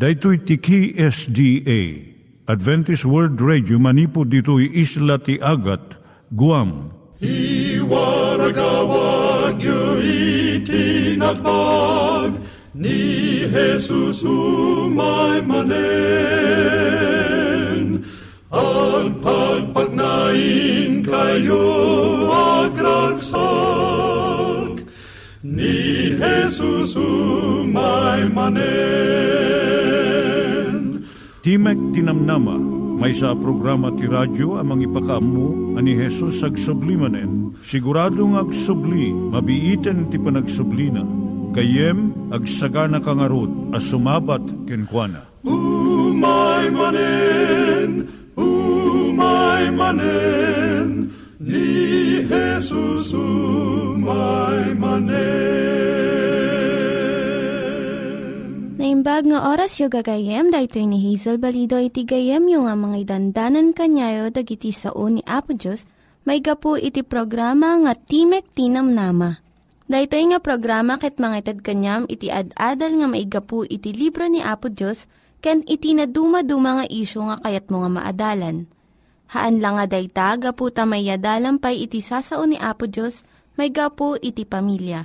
Daitui tiki SDA Adventist World Radio manipud ditui isla ti Agat, Guam. I waragawag yu itinatpag ni Jesus umay manen. Ang pagpagnain kayo agkansak ni Jesus umay manen. Timek Tinamnama, may sa programa ti radyo amang ipakaammo ani Jesus agsublimanen. Siguradong agsubli, mabiiten ti panagsublina. Kayem agsagana kangarot a sumabat kenkwana. Umay manen, ni Jesus umay manen. Naimbag nga oras yung gagayem, dahito ni Hazel Balido iti gagayem yung nga mga idandanan kanyayo dag iti sao ni Apo Diyos, may gapu iti programa nga Timek Tinamnama. Dahito nga programa ket mga itad kanyam iti ad-adal nga may gapu iti libro ni Apo Diyos, ken iti na dumaduma nga isyo nga kayat mo nga maadalan. Haan lang nga dayta, gapu tamayadalam pay iti sao ni Apo Diyos, may gapu iti pamilya.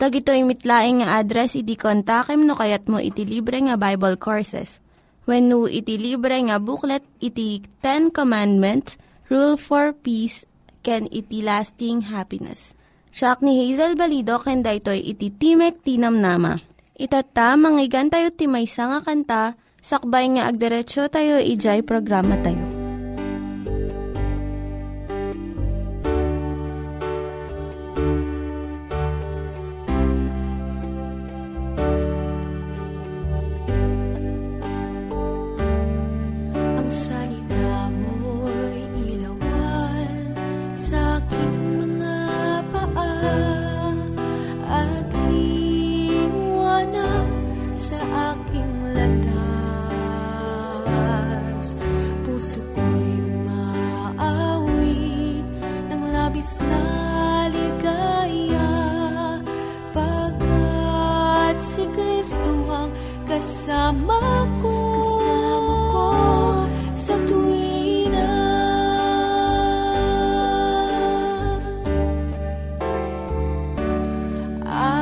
Tag ito'y mitlaing nga address, iti kontakem no kayat mo iti libre nga Bible Courses. Wenno iti libre nga booklet, iti Ten Commandments, Rule for Peace, ken iti Lasting Happiness. Siak ni Hazel Balido, ken daytoy iti Timek Tinamnama. Itata, manggigan tayo timaysa nga kanta, sakbay nga agderetsyo tayo, ijay programa tayo. Kasama ko sa tuwing na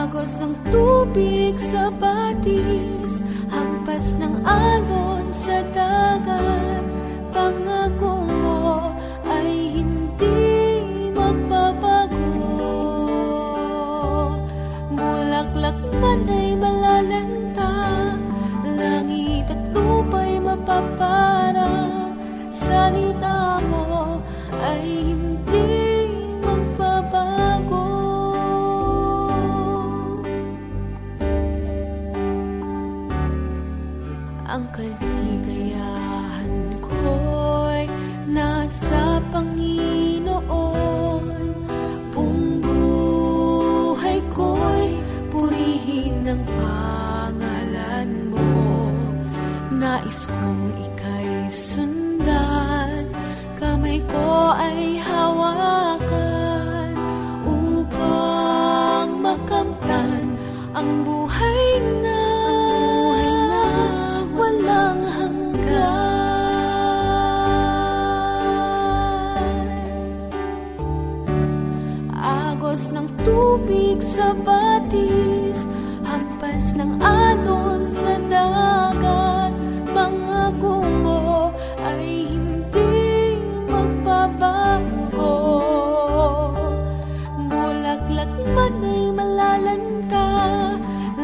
agos ng tubig sa batis, hampas ng alon sa dagat, pangako mo ay hindi magbabago. Bulaklak man ay malalanta, langit at lupa'y mapapara. Salita mo ay hindi magbabago. Ang kaligayahan ko'y nasa Panginoon. Kung buhay ko'y purihin ang pangalan mo, nais kong ika'y sundan, kamay ko ay hawakan, upang makamtan ang buhay na walang hanggan. Agos ng tubig sa batis, hampas ng alon sa dagat, pangako mo ay hindi magbabago. Bulaklak man ay malalanta,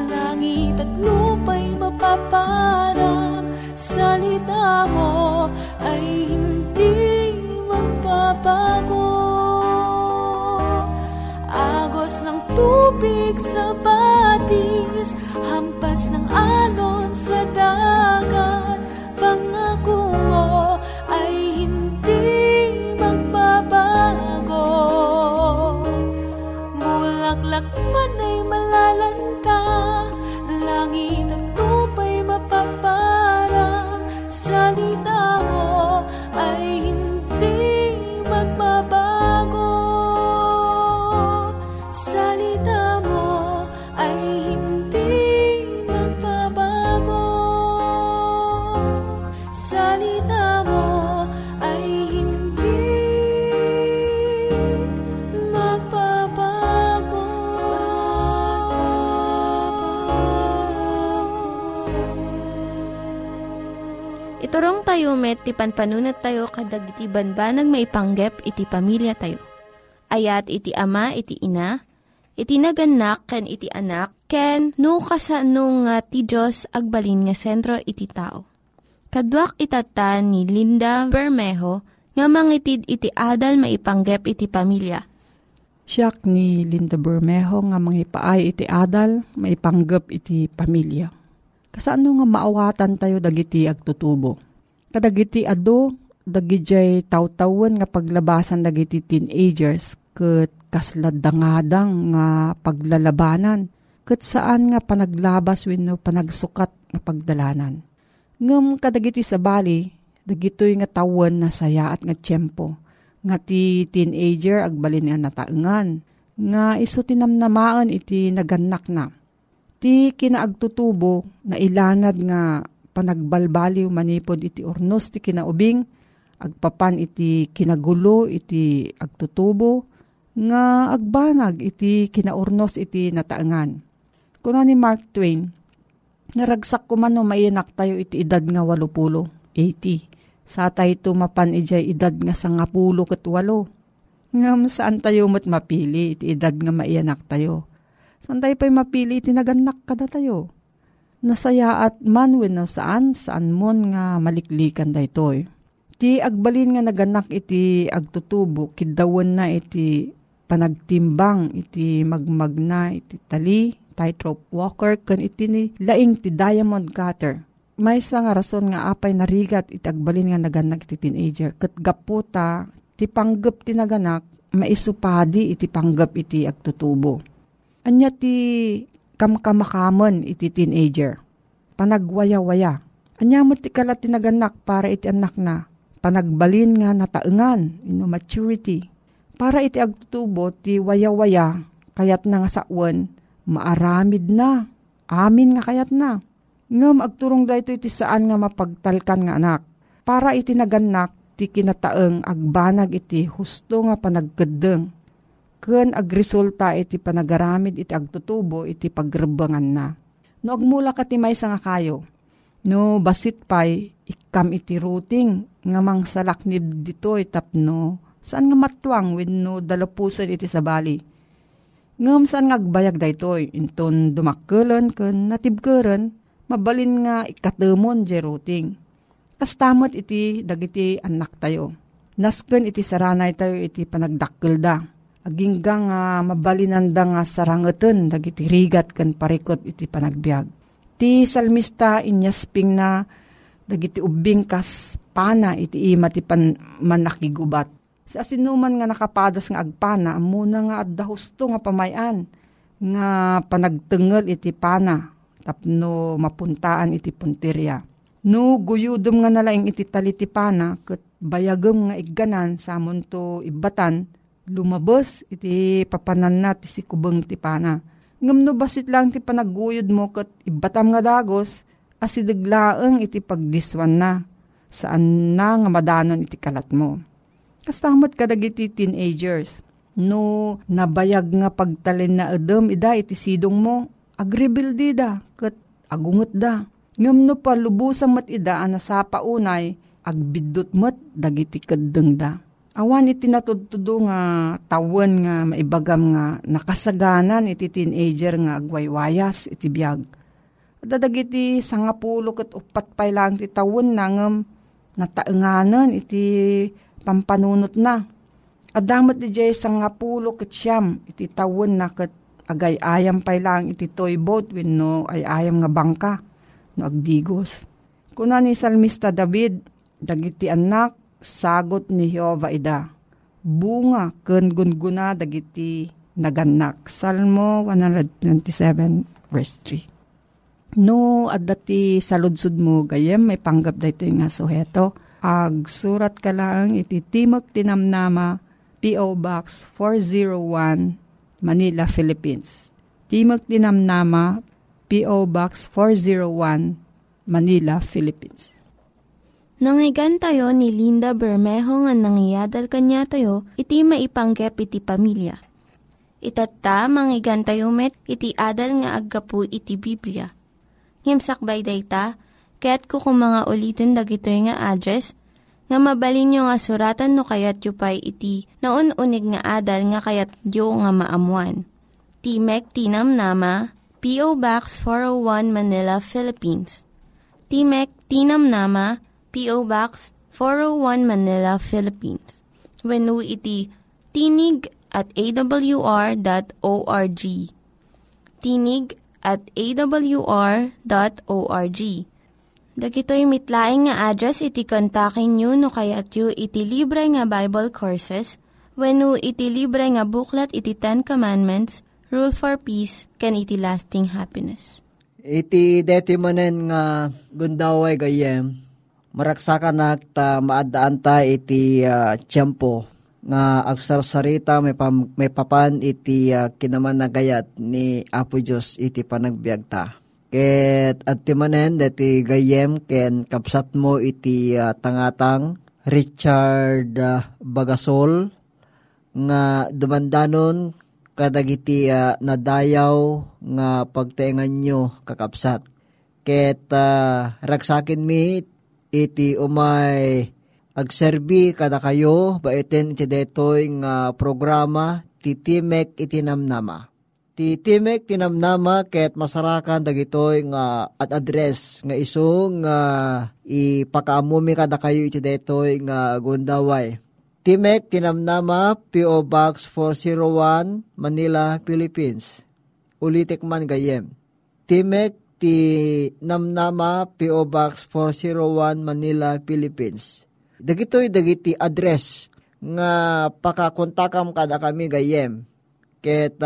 langit at lupa'y mapapara. Salita mo ay hindi magbabago. Agos ng tubig sa batis, hampas ng alon sa dagat, pangako mo ay hindi Turong tayo met, ti panpanunat tayo kadag iti banbanag maipanggep iti pamilya tayo. Ayat iti ama, iti ina, iti naganak, ken iti anak, ken no kasano nga ti Diyos agbalin nga sentro iti tao. Kaduak itatan ni Linda Bermejo nga mangitid iti adal maipanggep iti pamilya. Siak ni Linda Bermejo nga mangipaay iti adal maipanggep iti pamilya. Kasano nga maawatan tayo dagiti agtutubo? Kadagiti ado, dagijay tawtawan nga paglabasan dagiti teenagers ket kasladdangadang nga paglalabanan ket saan nga panaglabas wenno panagsukat nga pagdalanan. Ngem kadagiti sabali, dagitoy nga tawwan na saya at nga tiempo nga ti teenager agbalin nga nataengan nga isu tinamnamaan iti naganak na. Ti kinaagtutubo na ilanad nga panagbalbaliw manipod iti ornos ti kinaubing, agpapan iti kinagulo iti agtutubo, nga agbanag iti kinaornos iti nataangan. Kuna ni Mark Twain, naragsak ko man mainak tayo iti edad nga 80, 80. Sa tayo tumapan ijay edad nga 98. Ngam saan tayo matmapili iti edad nga maianak tayo? Saan tayo pa'y mapili itinaganak ka na tayo? Nasaya at manwin na saan mon nga maliklikan da ito. Ti agbalin nga naganak iti agtutubo, kidawan na iti panagtimbang, iti magmag na, iti tali, tightrope walker, kan iti ni laing ti diamond cutter. May isa nga rason nga apay narigat iti agbalin nga naganak iti teenager. Kat gaputa, ti panggap ti naganak, maisupadi iti panggap iti agtutubo. Anya ti kamkamakaman iti teenager, panagwaya-waya. Anya mo ti kalat tinaganak para iti anak na, panagbalin nga nataengan, maturity. Para iti agtutubo ti waya-waya, kayat na nga sawan, maaramid na, amin nga kayat na. Ngam agturong da iti saan nga mapagtalkan nga anak. Para iti naganak, ti kinataeng agbanag iti husto nga panagkedeng. Ken agresulta iti panagaramid iti agtutubo iti pagrebangan na. No agmula kati maysa nga kayo. No basit pay ikam iti routing nga mangsalaknib ditoy tapno saan nga mattuang wenno dalapuson iti sabali. Ngem saan nga agbayag daytoy inton dumakkelen ken natibkeren mabalin nga ikatemon jay routing. Kastamot iti dagiti anak tayo. Nasken iti saranay tayo iti panagdakkelda. Agingga nga mabalinanda nga sarangeten dagiti rigat ken parikot iti panagbiag. Ti salmista inyasping na dagiti ubing kas pana iti ima ti manakigubat. Sa sinuman nga nakapadas nga agpana amuna nga adda husto nga pamayan nga panagtengel iti pana tapno mapuntaan iti puntirya. No guyudom nga nalaing iti tali ti pana ket bayagem nga igganan samon to ibatan. Lumabos iti papanan na ti si kubeng ti pana. Ngam no basit lang ti panaguyod mo ket ibatam nga dagos asideglaeng iti pagdiswan na saan na nga madanon iti kalat mo. Kastamot kadagiti teenagers no nabayag nga pagtalen na edem ida iti sidong mo agrebildi da ket agunget da. Ngam no palubusan met ida ana sa paunay agbiddot met dagiti keddeng da. Awan iti natudtudo nga tawon nga maibagam nga nakasaganan iti teenager nga agwaywayas iti biag. Dadagiti 50 ket 40 pay lang ti tawon na ngem nataenganen iti pampanunot na. Addamet iti 50 ket 9 iti tawon na ket agayayam pay lang iti toy boat wenno ayayam nga bangka no agdigos. Kuna ni salmista David dagiti anak sagot ni Jehova ida, bunga ken gunguna dagiti naganak. Salmo 127 verse 3. No adda ti saludsod mo gayem may panggap daytoy nga suheto. Agsurat ka lang iti Timek Tinamnama, PO Box 401, Manila, Philippines. Timek Tinamnama, PO Box 401, Manila, Philippines. Nangyigan tayo ni Linda Bermejo nga nangyadal kanya tayo, iti maipanggep iti pamilya. Itata, manggigan tayo met, iti adal nga aggapu iti Biblia. Ngimsakbay day ta, Ket kukumanga ulitin dagito nga address nga mabalin nyo nga suratan no kayat yu pay iti na unig nga adal nga kayat yu nga maamuan. Timek Tinamnama, P.O. Box 401 Manila, Philippines. Timek Tinamnama, P.O. Box 401 Manila, Philippines. Wenu iti tinig@awr.org. Tinig@awr.org. Dagitoy mitlaing nga address iti kontakin nyo no kayat yu iti libre nga Bible Courses wenno iti libre nga buklat iti Ten Commandments, Rule for Peace, ken iti Lasting Happiness. Iti detimanen nga gundaway gayem, maraksakan nakta maadaan ta iti tiyempo nga agsarsarita may papan iti kinaman nagayat ni Apo Dios iti panagbiag ta. Ket at timanen dati gayem ken kapsat mo iti tangatang Richard Bagasol nga dumandanon kadagiti nadayaw nga pagtaengan nyo kakapsat. Ket ragsakin mi iti umay agserbi kada kayo baiten iti detoy nga programa Timek Tinamnama. Ti Timek Tinamnama ket masarakan dagitoy nga at address nga iso nga ipakaamumi kada kayo iti detoy nga gundaway. Timek Tinamnama, P.O. Box 401, Manila, Philippines. Ulitik man gayem. Timek Tinamnama, P.O. Box 401, Manila, Philippines. Dagitoy dagiti address nga pakakontakam kada kami gayem. Ket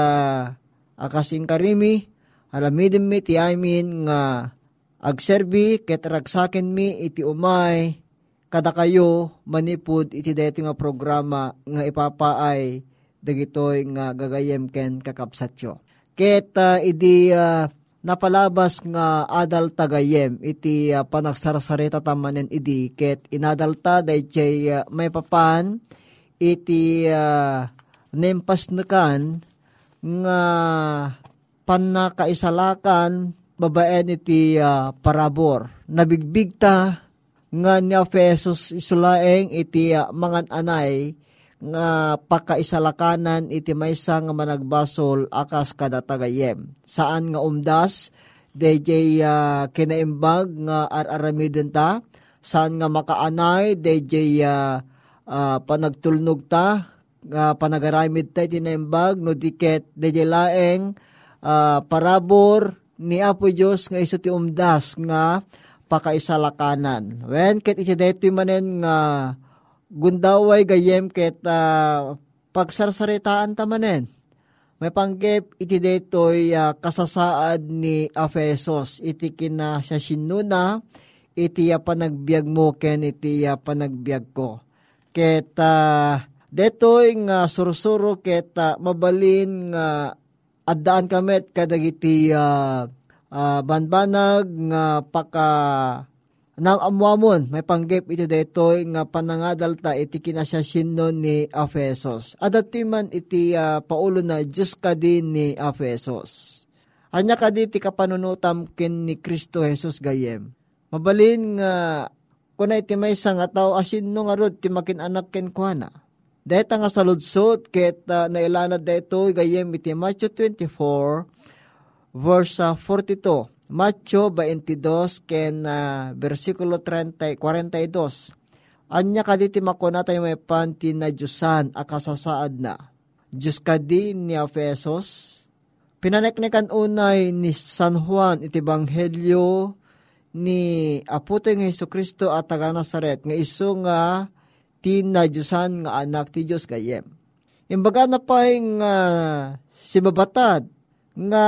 akasing karimi, aramidin mi ti amin nga agserbi, ket ragsaken mi iti umay, kada kayo manipod iti deti nga programa nga ipapaay, dagitoy nga gagayem ken kakabsatyo. Ket idi napalabas nga adal tagayem, iti panagsarasarita tamanen idi, ket inadalta dayjay may papan, iti nempasnekan nga panakaisalakan babaen iti parabor. Nabigbigta nga ni Efesos isulaeng iti mangan-anay nga pakaisalakanan iti maysa nga managbasol akas kada tagayem. Saan nga umdas dayjay kinaimbag nga araramiden ta, saan nga makaanay dayjay panagtulnog ta, panagaramid tayo tinaimbag, no diket dayjelaeng parabor ni Apo Dios nga iso ti umdas nga pakaisalakanan. Wen ket iti daytoy manen nga gundaway gayem ket pagsarsaritaan tamanen. May panggep iti daytoy kasasaad ni Efesos iti kinasyasinuna iti panagbiag mo ken iti panagbiag ko. Ket detoy nga sursuro ket mabalin nga addaan kamet kadagiti banbanag nga paka namamuamon. May panggep iti detoy nga panangadalta iti kinasyasinno ni Efesos. Adatiman iti paulo na Diyos kadi ni Efesos. Anya kadi ti kapanunutam ken ni Kristo Jesus gayem. Mabalin nga kunay ti maysa nga tao asinno nga rod ti makin-anak ken kuana. Deta nga saludsot ket nailanad daytoy gayem iti Matthew 24 verse 42. Matthew 22 ken versikulo 42. Anya kaditi makunatay may panti na Diyosan akasasaad na. Diyos kadi ni Efesos. Pinaneknekan unay ni San Juan iti Banghelyo ni Apoteng Jesucristo at taga Nazaret nga iso nga tinadyusan nga anak ti Diyos gayem. Imbaga na pa'y nga si babatad nga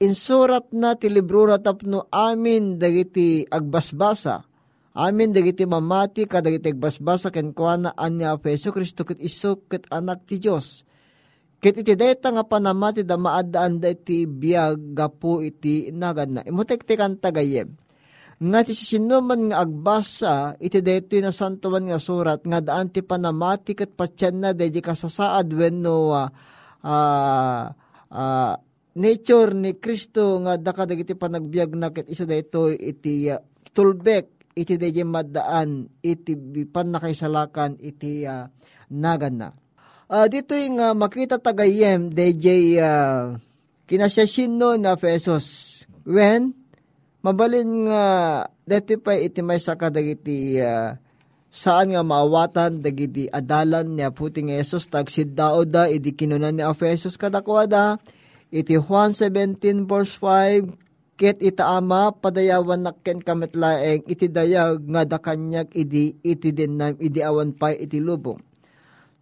insurat na ti libro na tapno amin dagiti agbasbasa. Amin dagiti mamati kadagiti agbasbasa kenkwana anya Apeso Kristo ket iso ket anak ti Diyos. Ket iti deta nga panamati da maadaan da iti biyag gapu iti nagan na. Imutek-tekan tagayem. Nga ti sinuman nga agbasa iti daytoy na santuan nga surat nga daan ti panamati ket patyan na daydi kasasaad wenno nature ni Kristo nga dakadagiti panagbiag na ket iso daytoy iti tulbek iti dejem maddaan iti pannakaisalakan iti nagana. Dito yung makita tagayem DJ kinasyasinno na pesos when mabalin nga dito pa iti may sakadag iti saan nga maawatan dagiti adalan niya puting Yesus tagsidao da iti kinunan ni Efesos kadakwada iti Juan 17 verse 5 ket ita ama padayawan nakken kamet laeng iti dayag nga dakanyak iti dennam iti awan pay iti lubong.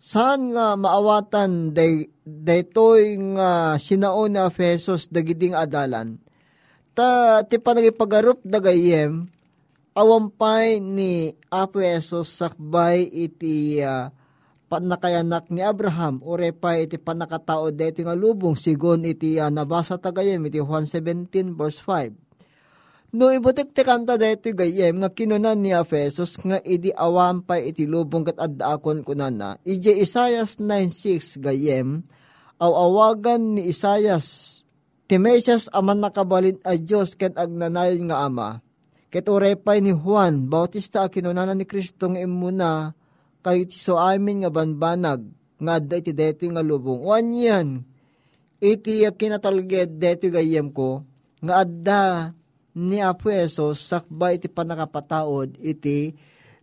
Saan nga maawatan daytoy nga sinaon na Efesos dagiting adalan? Ti panagipagarup dagayem awampay ni Apo Yesus sakbay iti panakayanak ni Abraham orepay iti panakatao daytoy nga lubong sigon iti nabasa tagayem iti Juan 17 verse 5. No ibutik ti kanta daytoy gayem nga kinunan ni Efesos nga idi awampay iti lubong ket addaakon kunana. Ije Isaias 9:6 gayem awawagan ni Isaias ti Mesiyas aman nakabalin a Dios ken agnanayon nga ama. Ket orepay ni Juan Bautista a kinunanan ni Kristo nga immuna kay ti so amin nga banbanag nga adda iti daytoy nga lubong. Uan yan iti kinatalged daytoy gayem ko nga adda ni Apo Yesus sakbay iti panakapataod iti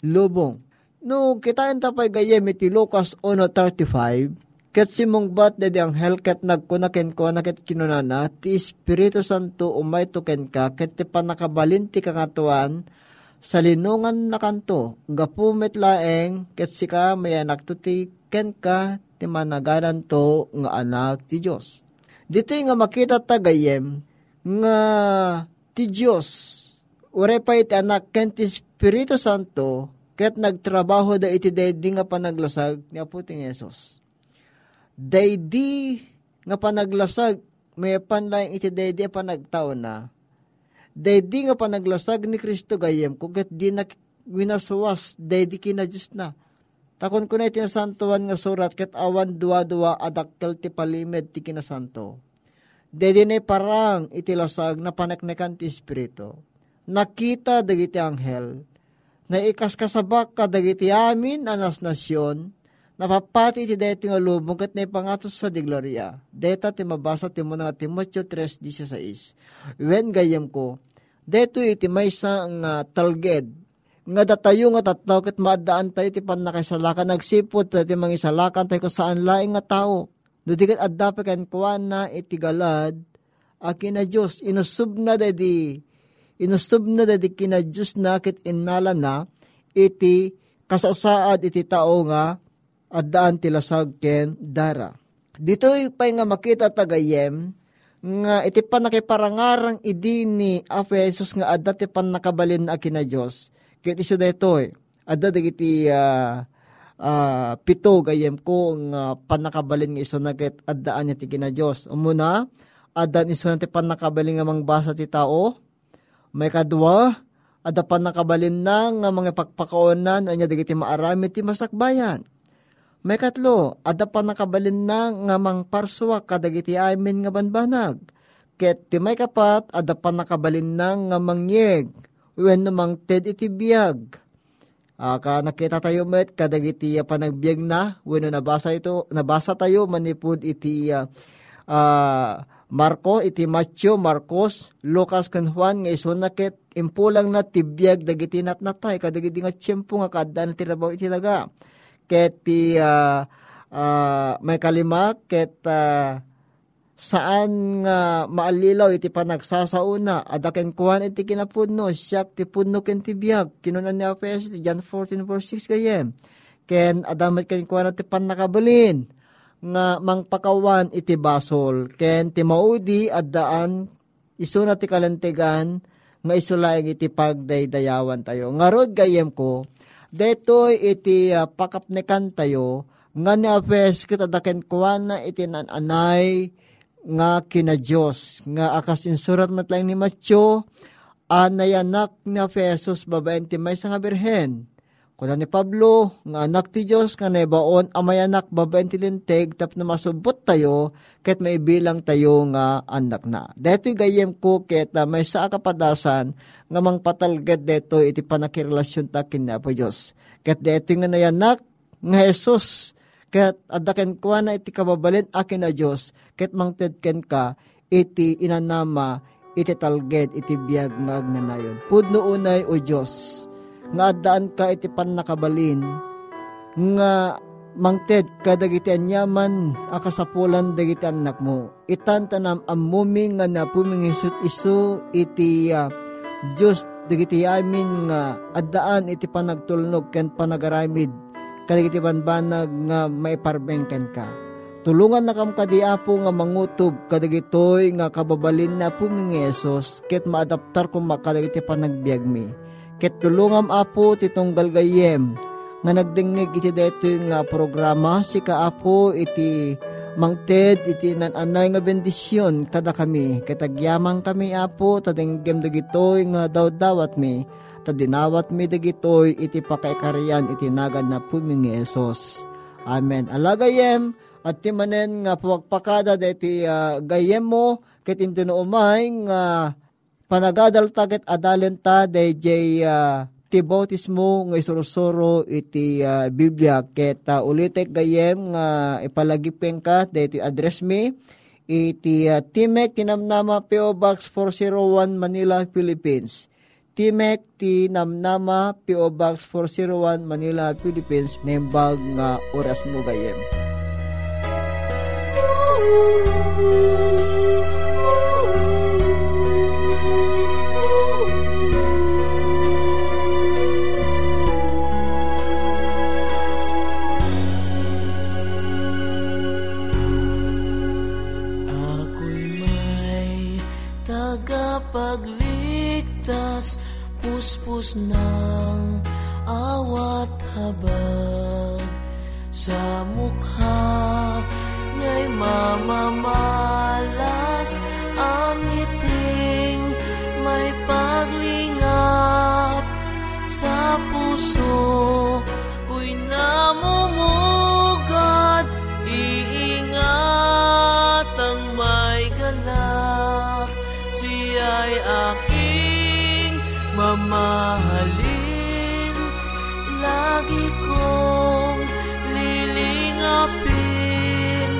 lubong. No kitaan tapay gayem iti Lucas 1:35 ket simungbat de anghel ket nagkunaken kona ket kinunana ti Espiritu Santo umay token ka ket ti panakabalin ti kangatuan sa linungan na kanto gapumet laeng ket sika mayanak to ti ken ka ti managaran to nga anak ti Dios. Ditoy nga makita tagayem nga ti Dios urepay ti anak ken ti Espiritu Santo ket nagtrabaho da iti daydi nga panaglasag ni aputing Yesus. Daydi nga panaglasag may panlaing iti daydi panagtao na. Daydi nga panaglasag ni Kristo gayem kuget di na winaswas daydi kina Dios na. Takon kunay tinasantuan nga surat ket awan duwa-duwa adakkel ti palimed ti kinasanto. Daydi na parang iti lasag na panaknekan ti Espiritu. Nakita dagiti anghel na ikaskasabak ka dagiti amin anas nasyon. Napapati iti daytoy nga lubong ket naipangatos sa di gloria. Dayta ti mabasa ti muna nga Timoteo 3:16. Wen gayem ko, daytoy iti maysa nga talged nga datayo nga tattao ket maaddaan tayo ti pannakaisalakan nagsipod ti mangisalakan tayo saan laeng nga tao. Dudi ket adda pa ken kuana iti galad a kina Dios inusubna daydi kina Dios na ket innala na iti kasasaad iti tao nga addaan ti lasag ken dara. Ditoy pay nga makita tagayem nga iti panakiparangarang idi ni Apo Yesus nga adda ti pannakabalin a kina Dios. Ket isu daytoy adda dagiti pito gayem ko nga pannakabalin nga isuna ket addaan ti kina Dios. Umuna adda ni isuna ti pannakabalin nga mangbasa ti tao. May kadua adda pannakabalin na nga mangipakpakaonan anya dagiti maarami ti masakbayan. May katlo, ada pa nakabalin na nga mangparsuak kadagiti amin nga banbanag. Ket ti may kapat, ada pa nakabalin na nga mangyeg, wenno mangted iti biyag. Aka nakita tayo met kadagiti panagbiag na, wenno nabasa tayo manipud iti Marcos, Lucas ken Juan nga isuna ket impulang na ti biyag dagiti natnatay kadagiti nga tiempo nga kaddan ti rabaw iti daga. Ket ti may kalima ket saan nga maalilaw iti panagsasauna adaken kuan iti kinapudno siak ti pudno ken ti biag kinunan ni Apo Yesus John 14:6 gayem ken adamet ken kuan ti pannakabalin nga mangpakawan iti basol ken ti maudi addaan isuna ti kalantegan nga isulaeng iti pagdaydayawan tayo ngarod gayem ko. Detoy iti pakapnekan tayo nga ni Apes kitadaken kuana iti nananay nga kina Dios nga akas insurat matlaeng ni Mateo anayanak ni Apes babaen ti maysa nga birhen Kuna ni Pablo, nga anak ti Diyos, nga nebaon, amayanak, babaen ti linteg, tap na masubot tayo, ket maibilang tayo nga anak na. Deto'y gayem ko, ket may sa akapadasan, nga mangpatalget deto, iti panakirelasyon ta kinna po Diyos. Ket deto'y nga nayanak, nga Jesus, ket adaken kwa na iti kababalin akin na Diyos, ket mangtedken ka, iti inanama, iti talget, iti biyag magnanayon. Pudno unay o Diyos, nga addaan ka iti pannakabalin, nga mangted ka dagiti anyaman, akasapulan dagiti anak mo. Itantanam amuming nga napuming Hesus isu iti Diyos dagiti amin nga addaan iti panagtulnog ken panagaramid, kadagiti banbanag nga maiparbenken ka. Tulungan na kam kadiapo nga mangutob kadagitoy nga kababalin napuming Hesus, ket maadaptar kung makadagiti panagbiag mi. Ket tulungam apo titunggal gayem nga nagdingnig iti dito nga programa sika apo iti mangted iti nananay nga bendisyon kada kami ketagyamang kami apo tadinggem dagitoy nga dawdawat mi tadinawat mi dagitoy iti pakaikarian iti nagad na puming Hesus. Amen. Alagayem at timanen nga pagpakada deti gayem mo ket intino umay nga panagadal taget adalenta day jay ti bautismo nga isurusuro iti Biblia. Keta ulitek gayem nga ipalagipin ka day ti address me iti Timek Tinamnama PO Box 401 Manila, Philippines. Timek Tinamnama PO Box 401 Manila, Philippines. Nembag nga oras mo gayem. Pagligtas, puspos ng awat habag sa mukha ngay mamamalas ang ngiting may paglingap sa puso ko'y namumugad iingat ang may galak ay aking mamahalin, lagi kong lilingapin,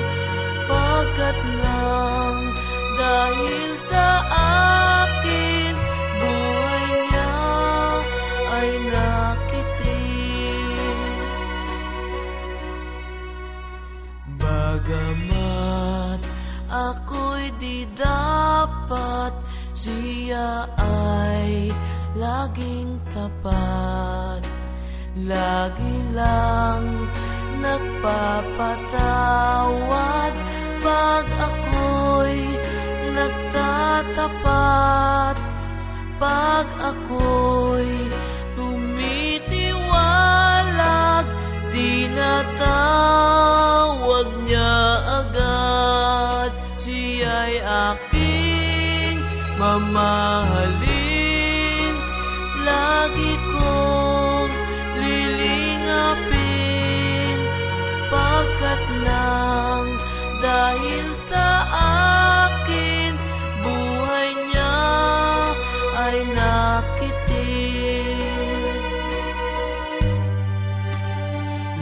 pagkat nang dahil sa akin, buhay niya ay nakitin. Bagamat ako'y di dapat siya ay laging tapat, lagi lang nagpapatawad pag ako'y nagtatapat, pag ako'y tumitiwalag, tinatawag niya agad, siya'y mamahalin, lagi kong lilingapin, pagkat nang dahil sa akin, buhay niya ay nakitin.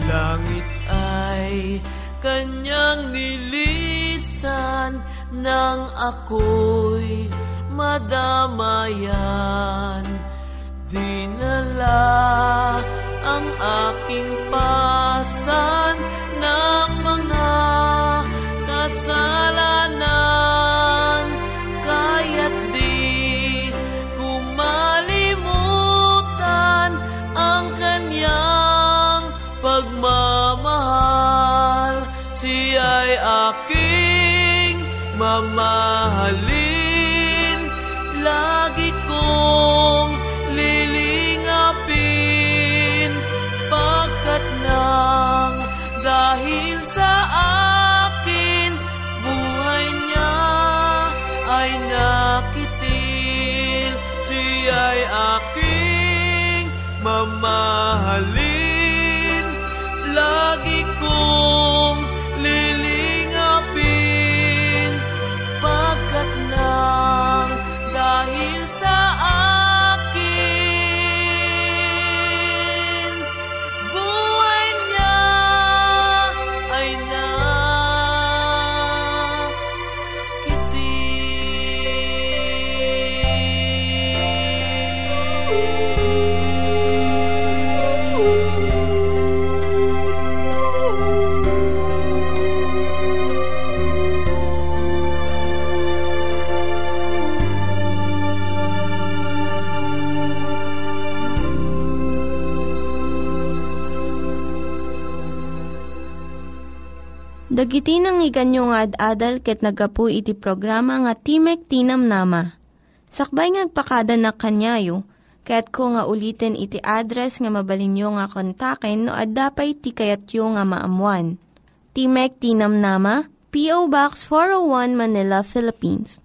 Langit ay kanyang nilisan, nang ako'y madamayan, dinala ang aking pasan ng mga kasalanan, kaya't di kumalimutan ang kanyang pagmamahal, siya'y aking mamahalin. Lagi kong lilingapin, pagkat nang dahil sa akin, buhay niya ay nakitil, siya'y aking mamahalin. Dagiti nangyiganyo nga ad-adal ket nagapu iti programa nga Timek Tinamnama. Sakbay ngagpakada na kanyayo, kaya't ko nga ulitin iti address nga mabalinyo nga kontaken no ad-dapay tikayatyo nga maamuan. Timek Tinamnama, P.O. Box 401 Manila, Philippines.